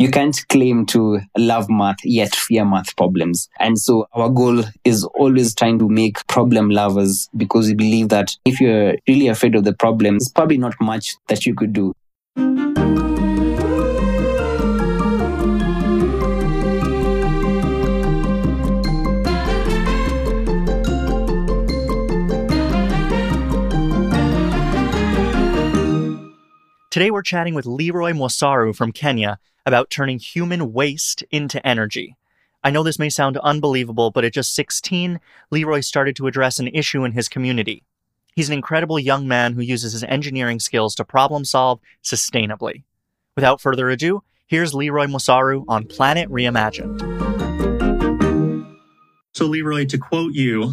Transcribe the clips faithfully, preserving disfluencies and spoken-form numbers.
You can't claim to love math yet fear math problems. And so our goal is always trying to make problem lovers, because we believe that if you're really afraid of the problem, there's probably not much that you could do. Today we're chatting with Leroy Mwasaru from Kenya about turning human waste into energy. I know this may sound unbelievable, but at just sixteen, Leroy started to address an issue in his community. He's an incredible young man who uses his engineering skills to problem solve sustainably. Without further ado, here's Leroy Mwasaru on Planet Reimagined. So Leroy, to quote you,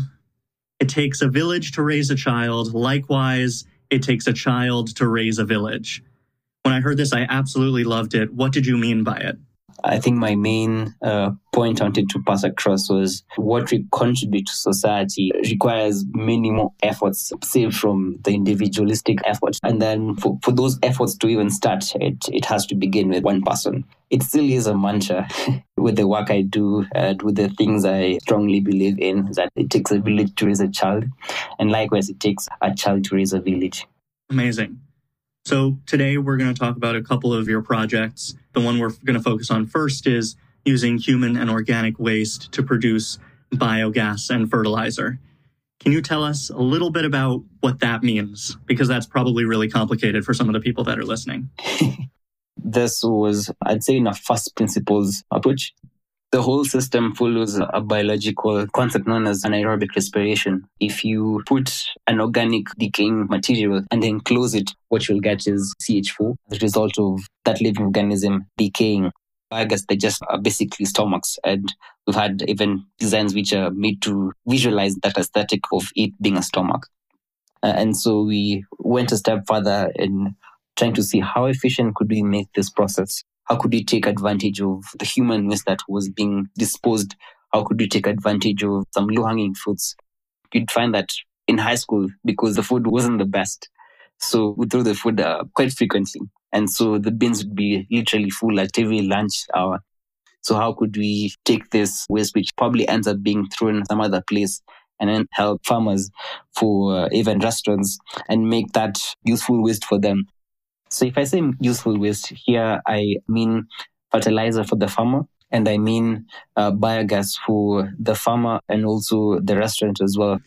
"It takes a village to raise a child. Likewise, it takes a child to raise a village." When I heard this, I absolutely loved it. What did you mean by it? I think my main uh, point I wanted to pass across was what we contribute to society requires many more efforts, say, from the individualistic effort. And then for, for those efforts to even start, it, it has to begin with one person. It still is a mantra with the work I do and with the things I strongly believe in, that it takes a village to raise a child. And likewise, it takes a child to raise a village. Amazing. So today we're going to talk about a couple of your projects. The one we're going to focus on first is using human and organic waste to produce biogas and fertilizer. Can you tell us a little bit about what that means? Because that's probably really complicated for some of the people that are listening. This was, I'd say, in a first principles approach. The whole system follows a biological concept known as anaerobic respiration. If you put an organic decaying material and then close it, what you'll get is C H four, the result of that living organism decaying. Biogas, they just are basically stomachs. And we've had even designs which are made to visualize that aesthetic of it being a stomach. Uh, and so we went a step further in trying to see how efficient could we make this process. How could we take advantage of the human waste that was being disposed? How could we take advantage of some low-hanging fruits? You'd find that in high school, because the food wasn't the best. So we threw the food uh, quite frequently. And so the bins would be literally full at every lunch hour. So how could we take this waste, which probably ends up being thrown some other place, and then help farmers for uh, even restaurants, and make that useful waste for them? So if I say useful waste here, I mean fertilizer for the farmer, and I mean uh, biogas for the farmer and also the restaurant as well.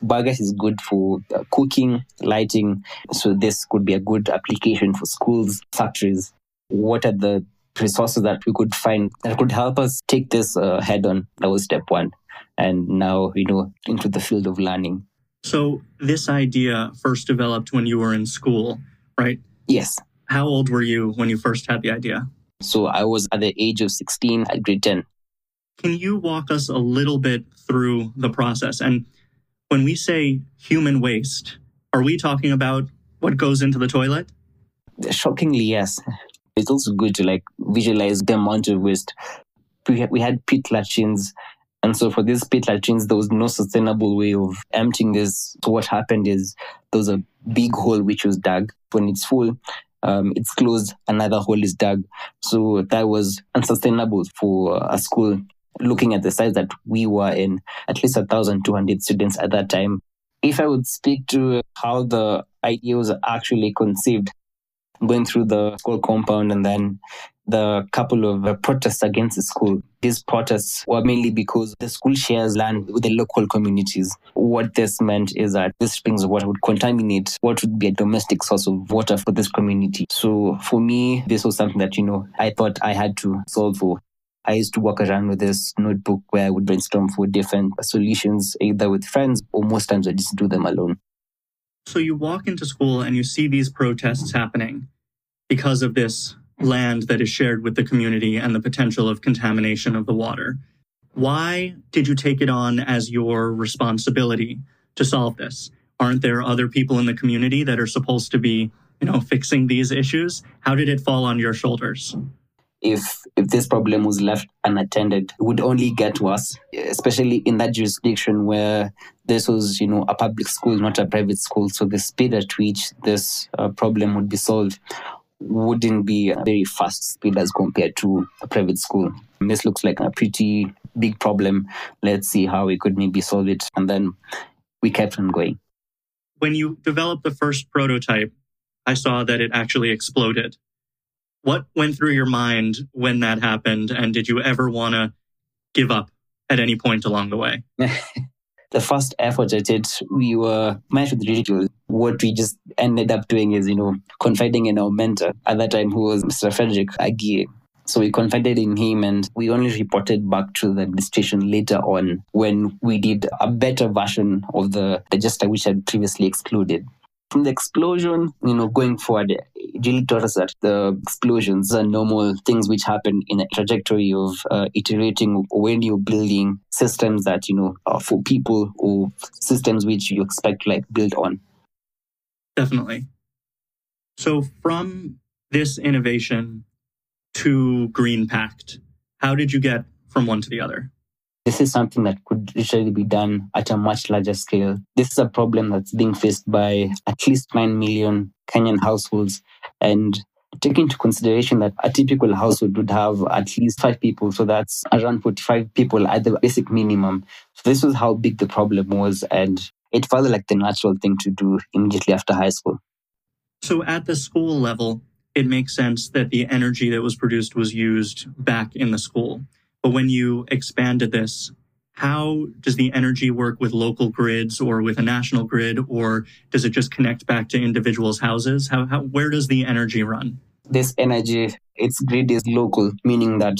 Biogas is good for uh, cooking, lighting. So this could be a good application for schools, factories. What are the resources that we could find that could help us take this uh, head on? That was step one. And now, you know, into the field of learning. So this idea first developed when you were in school, right? Yes. How old were you when you first had the idea? So I was at the age of sixteen at grade ten. Can you walk us a little bit through the process? And when we say human waste, are we talking about what goes into the toilet? Shockingly, yes. It's also good to like visualize the amount of waste. We had, we had pit latrines. And so for these pit latrines, there was no sustainable way of emptying this. So what happened is there was a big hole which was dug. When it's full, um, it's closed, another hole is dug. So that was unsustainable for a school. Looking at the size that we were in, at least one thousand two hundred students at that time. If I would speak to how the idea was actually conceived, going through the school compound and then the couple of uh, protests against the school. These protests were mainly because the school shares land with the local communities. What this meant is that these springs of water would contaminate what would be a domestic source of water for this community. So for me, this was something that, you know, I thought I had to solve for. I used to walk around with this notebook where I would brainstorm for different solutions, either with friends or most times I just do them alone. So you walk into school and you see these protests happening because of this land that is shared with the community and the potential of contamination of the water. Why did you take it on as your responsibility to solve this? Aren't there other people in the community that are supposed to be, you know, fixing these issues? How did it fall on your shoulders? If if this problem was left unattended, it would only get worse, especially in that jurisdiction where this was, you know, a public school, not a private school. So the speed at which this uh, problem would be solved wouldn't be a very fast speed as compared to a private school. And this looks like a pretty big problem. Let's see how we could maybe solve it. And then we kept on going. When you developed the first prototype, I saw that it actually exploded. What went through your mind when that happened? And did you ever want to give up at any point along the way? The first effort at it, we were met with ridicule. What we just ended up doing is, you know, confiding in our mentor at that time, who was Mister Frederick Aguirre. So we confided in him, and we only reported back to the administration later on when we did a better version of the register which had previously excluded. From the explosion, you know, going forward, it really taught us that the explosions are normal things which happen in a trajectory of uh, iterating when you're building systems that, you know, are for people or systems which you expect to like build on. Definitely. So from this innovation to GreenPact, how did you get from one to the other? This is something that could literally be done at a much larger scale. This is a problem that's being faced by at least nine million Kenyan households. And take into consideration that a typical household would have at least five people. So that's around forty-five people at the basic minimum. So this was how big the problem was. And it felt like the natural thing to do immediately after high school. So at the school level, it makes sense that the energy that was produced was used back in the school. But when you expanded this, how does the energy work with local grids or with a national grid, or does it just connect back to individuals' houses? How, how where does the energy run? This energy, its grid is local, meaning that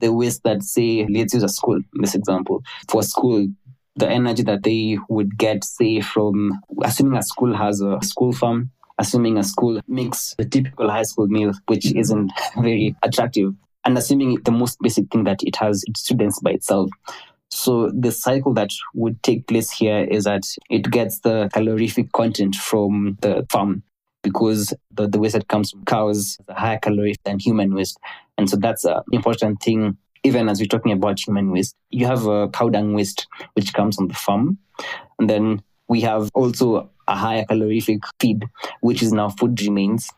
the waste that, say, let's use a school, in this example, for school, the energy that they would get, say, from assuming a school has a school farm, assuming a school makes the typical high school meal, which isn't very attractive. And assuming the most basic thing that it has its students by itself. So the cycle that would take place here is that it gets the calorific content from the farm because the, the waste that comes from cows is higher calorific than human waste. And so that's an important thing, even as we're talking about human waste. You have uh, cow dung waste, which comes from the farm. And then we have also a higher calorific feed, which is now food remains.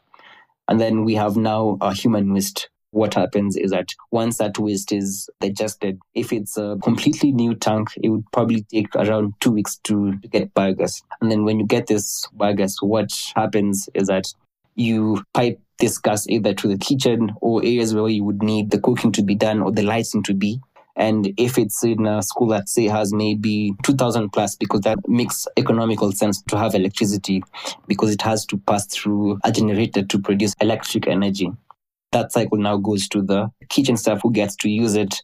And then we have now uh, human waste. What happens is that once that waste is digested, if it's a completely new tank, it would probably take around two weeks to, to get biogas. And then when you get this biogas, what happens is that you pipe this gas either to the kitchen or areas where you would need the cooking to be done or the lighting to be. And if it's in a school that, say, has maybe two thousand plus, because that makes economical sense to have electricity because it has to pass through a generator to produce electric energy. That cycle now goes to the kitchen staff who gets to use it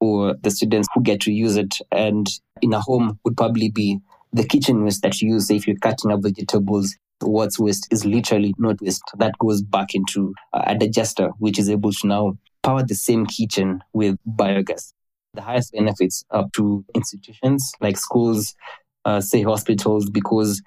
or the students who get to use it. And in a home would probably be the kitchen waste that you use. If you're cutting up vegetables, what's waste is literally not waste. That goes back into a digester, which is able to now power the same kitchen with biogas. The highest benefits up to institutions like schools, uh, say hospitals, because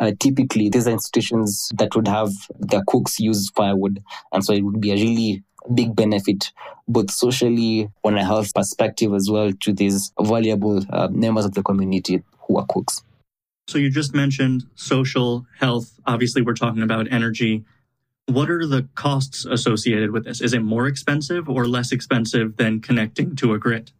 Uh, typically, these are institutions that would have their cooks use firewood. And so it would be a really big benefit, both socially, on a health perspective as well, to these valuable uh, members of the community who are cooks. So you just mentioned social, health. Obviously, we're talking about energy. What are the costs associated with this? Is it more expensive or less expensive than connecting to a grid?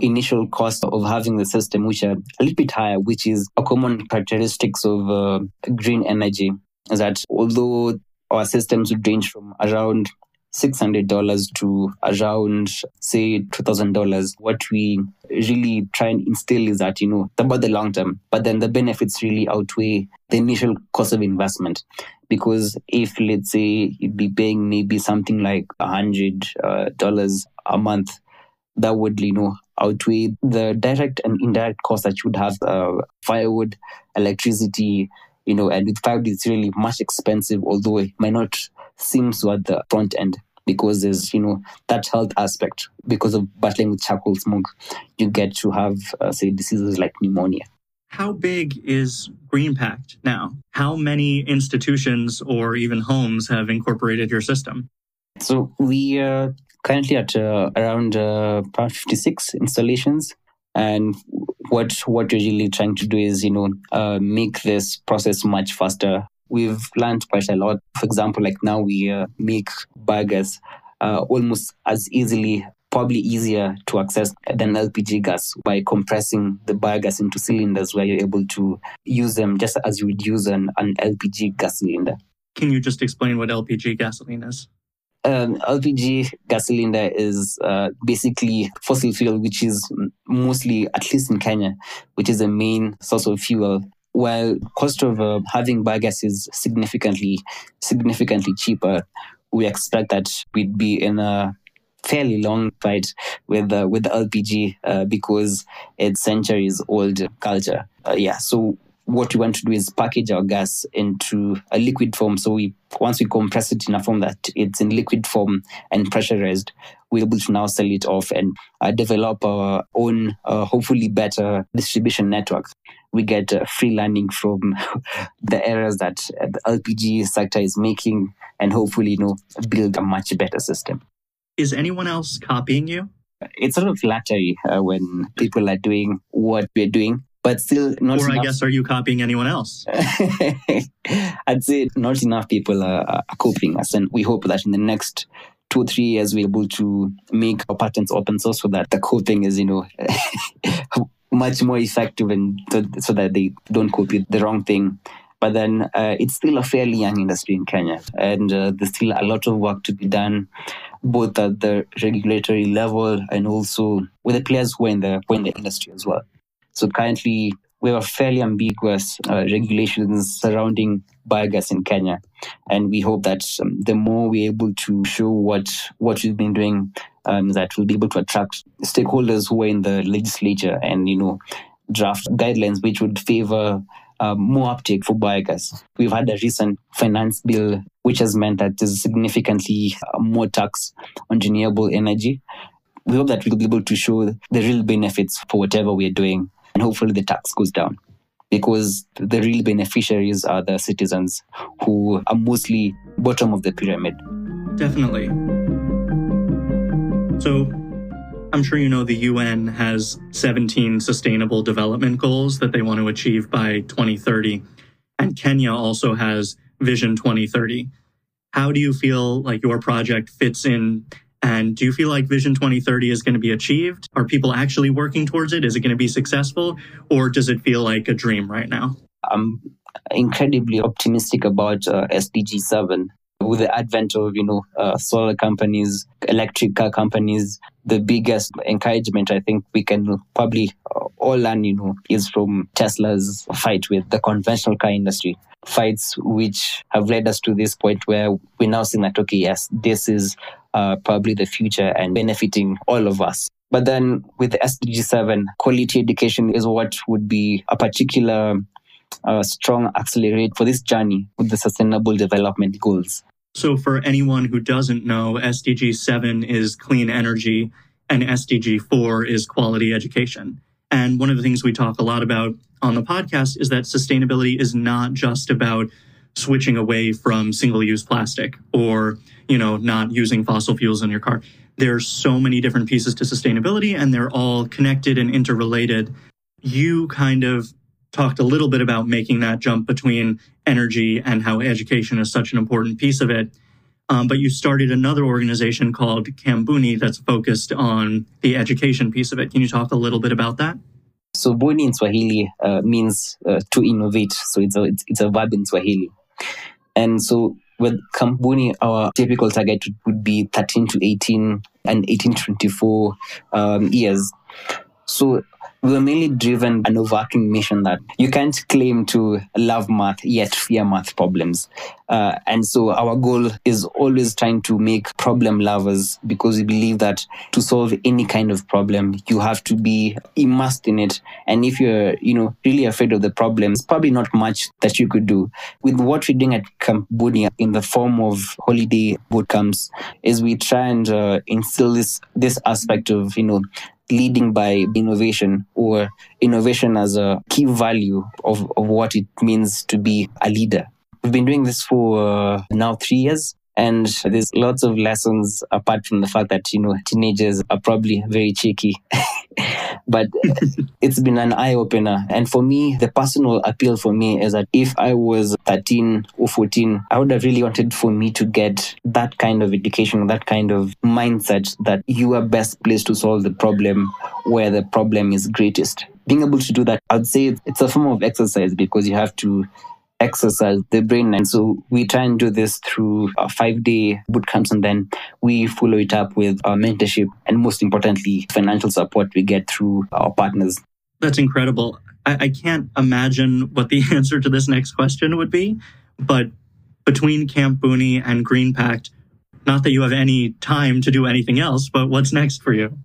Initial cost of having the system, which are a little bit higher, which is a common characteristics of uh, green energy, is that although our systems would range from around six hundred dollars to around, say, two thousand dollars, what we really try and instill is that, you know, about the long term, but then the benefits really outweigh the initial cost of investment. Because if, let's say, you'd be paying maybe something like one hundred dollars a month, that would, you know, outweigh the direct and indirect costs that you would have, uh, firewood, electricity, you know, and with firewood, it's really much expensive, although it might not seem so at the front end because there's, you know, that health aspect. Because of battling with charcoal smoke, you get to have, uh, say, diseases like pneumonia. How big is GreenPact now? How many institutions or even homes have incorporated your system? So we are uh, currently at uh, around uh, fifty-six installations. And what what we're really trying to do is, you know, uh, make this process much faster. we've learned quite a lot. For example, like now we uh, make burgers uh, almost as easily, probably easier to access than L P G gas by compressing the biogas into cylinders where you're able to use them just as you would use an, an L P G gas cylinder. Can you just explain what L P G gasoline is? Um, L P G gas cylinder is uh, basically fossil fuel, which is mostly, at least in Kenya, which is the main source of fuel. While cost of uh, having biogas is significantly, significantly cheaper, we expect that we'd be in a fairly long fight with uh, with the L P G uh, because it's centuries old culture. Uh, yeah, so what we want to do is package our gas into a liquid form. So we once we compress it in a form that it's in liquid form and pressurized, we're able to now sell it off and uh, develop our own, uh, hopefully better distribution network. We get uh, free learning from the errors that the L P G sector is making, and hopefully, you know, build a much better system. Is anyone else copying you? It's sort of flattery uh, when people are doing what we're doing, but still not Or enough. I guess, are you copying anyone else? I'd say not enough people are, are copying us. And we hope that in the next two or three years, we're able to make our patents open source so that the copying is, you know, much more effective and to, so that they don't copy the wrong thing. But then uh, it's still a fairly young industry in Kenya, and uh, there's still a lot of work to be done, both at the regulatory level and also with the players who are in the, who are in the industry as well. So currently, we have a fairly ambiguous uh, regulations surrounding biogas in Kenya, and we hope that um, the more we're able to show what what we've been doing, um, that we'll be able to attract stakeholders who are in the legislature and, you know, draft guidelines which would favour Uh, more uptake for biogas. We've had a recent finance bill which has meant that there's significantly uh, more tax on renewable energy. We hope that we'll be able to show the real benefits for whatever we're doing, and hopefully the tax goes down, because the real beneficiaries are the citizens who are mostly bottom of the pyramid. Definitely. So I'm sure you know the U N has seventeen sustainable development goals that they want to achieve by twenty thirty. And Kenya also has Vision twenty thirty. How do you feel like your project fits in? And do you feel like Vision twenty thirty is going to be achieved? Are people actually working towards it? Is it going to be successful? Or does it feel like a dream right now? I'm incredibly optimistic about uh, S D G seven. With the advent of, you know, uh, solar companies, electric car companies, the biggest encouragement I think we can probably all learn, you know, is from Tesla's fight with the conventional car industry. Fights which have led us to this point where we're now seeing that, okay, yes, this is uh, probably the future and benefiting all of us. But then with the S D G seven, quality education is what would be a particular a strong accelerate for this journey with the Sustainable Development Goals. So for anyone who doesn't know, S D G seven is clean energy and S D G four is quality education. And one of the things we talk a lot about on the podcast is that sustainability is not just about switching away from single-use plastic or, you know, not using fossil fuels in your car. There are so many different pieces to sustainability and they're all connected and interrelated. You kind of talked a little bit about making that jump between energy and how education is such an important piece of it. Um, but you started another organization called Kamubuni that's focused on the education piece of it. Can you talk a little bit about that? So Buni in Swahili uh, means uh, to innovate. So it's a, it's, it's a verb in Swahili. And so with Kamubuni, our typical target would be thirteen to eighteen and eighteen to twenty-four um, years. So we were mainly driven by an overarching mission that you can't claim to love math yet fear math problems. Uh, and so our goal is always trying to make problem lovers, because we believe that to solve any kind of problem, you have to be immersed in it. And if you're, you know, really afraid of the problems, probably not much that you could do. With what we're doing at Cambodia in the form of holiday boot camps is we try and uh, instill this, this aspect of, you know, leading by innovation, or innovation as a key value of, of what it means to be a leader. We've been doing this for uh, now three years. And there's lots of lessons apart from the fact that, you know, teenagers are probably very cheeky. But it's been an eye-opener. And for me, the personal appeal for me is that if I was thirteen or fourteen, I would have really wanted for me to get that kind of education, that kind of mindset that you are best placed to solve the problem where the problem is greatest. Being able to do that, I'd say it's a form of exercise because you have to exercise the brain. And so we try and do this through our five-day boot camps, and then we follow it up with our mentorship and, most importantly, financial support we get through our partners. That's incredible. I, I can't imagine what the answer to this next question would be, but between Kamubuni and GreenPact, not that you have any time to do anything else, but what's next for you?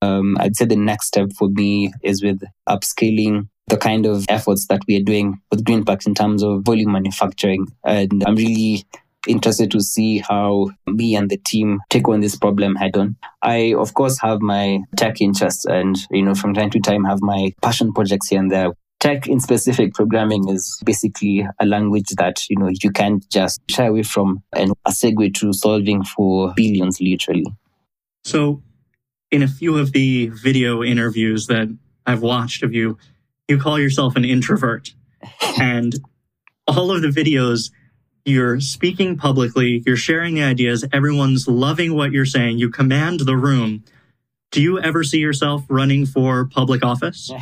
Um, I'd say the next step for me is with upscaling the kind of efforts that we are doing with GreenPact in terms of volume manufacturing. And I'm really interested to see how me and the team take on this problem head on. I, of course, have my tech interests and, you know, from time to time have my passion projects here and there. Tech in specific, programming is basically a language that, you know, you can't just shy away from, and a segue to solving for billions, literally. So in a few of the video interviews that I've watched of you, you call yourself an introvert, and all of the videos, you're speaking publicly, you're sharing ideas, everyone's loving what you're saying, you command the room. Do you ever see yourself running for public office?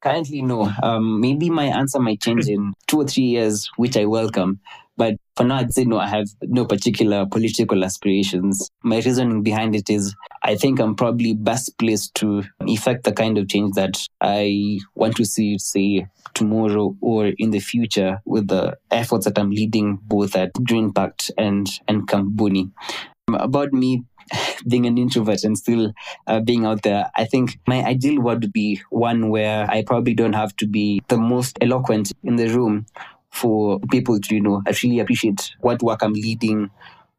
Currently, no. Um, maybe my answer might change in two or three years, which I welcome. But for now, I'd say no, I have no particular political aspirations. My reasoning behind it is I think I'm probably best placed to effect the kind of change that I want to see, say, tomorrow or in the future with the efforts that I'm leading both at GreenPact and, and Kamubuni. About me being an introvert and still uh, being out there, I think my ideal world would be one where I probably don't have to be the most eloquent in the room for people to, you know, actually appreciate what work I'm leading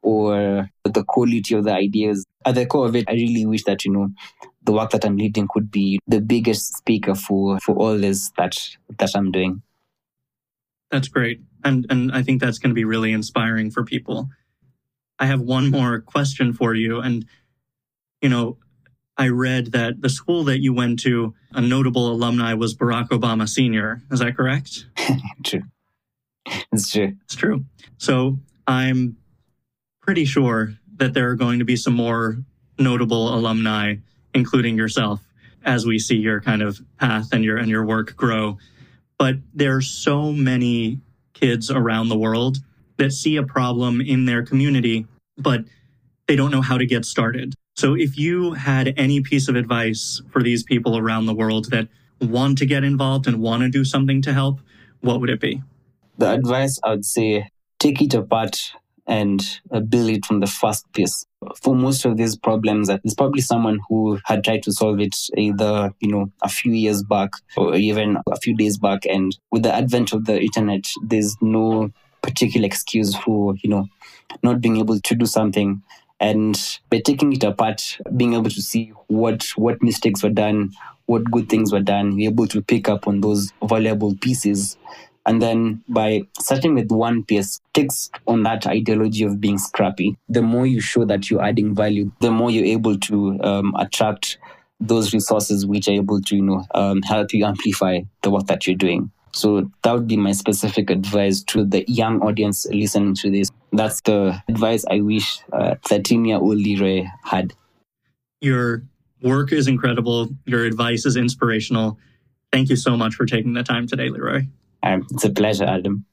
or the quality of the ideas. At the core of it, I really wish that, you know, the work that I'm leading could be the biggest speaker for, for all this that that I'm doing. That's great. And, and I think that's going to be really inspiring for people. I have one more question for you. And, you know, I read that the school that you went to, a notable alumni was Barack Obama Senior Is that correct? True. It's true. It's true. So I'm pretty sure that there are going to be some more notable alumni, including yourself, as we see your kind of path and your and your work grow. But there are so many kids around the world that see a problem in their community, but they don't know how to get started. So if you had any piece of advice for these people around the world that want to get involved and want to do something to help, what would it be? The advice I would say, take it apart and build it from the first piece. For most of these problems, there's probably someone who had tried to solve it either, you know, a few years back or even a few days back. And with the advent of the internet, there's no particular excuse for, you know, not being able to do something. And by taking it apart, being able to see what what mistakes were done, what good things were done, we're able to pick up on those valuable pieces. And then by starting with one piece, takes on that ideology of being scrappy. The more you show that you're adding value, the more you're able to um, attract those resources which are able to, you know, um, help you amplify the work that you're doing. So that would be my specific advice to the young audience listening to this. That's the advice I wish uh, thirteen-year-old Leroy had. Your work is incredible. Your advice is inspirational. Thank you so much for taking the time today, Leroy. Um, it's a pleasure, Adam.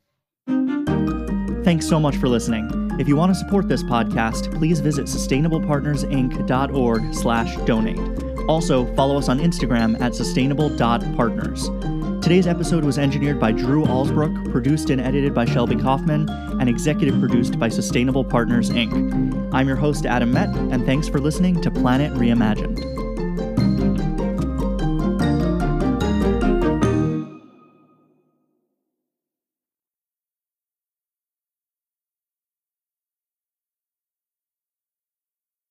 Thanks so much for listening. If you want to support this podcast, please visit sustainablepartnersinc.org slash donate. Also, follow us on Instagram at sustainable.partners. Today's episode was engineered by Drew Alsbrook, produced and edited by Shelby Kaufman, and executive produced by Sustainable Partners, Incorporated. I'm your host, Adam Mett, and thanks for listening to Planet Reimagined.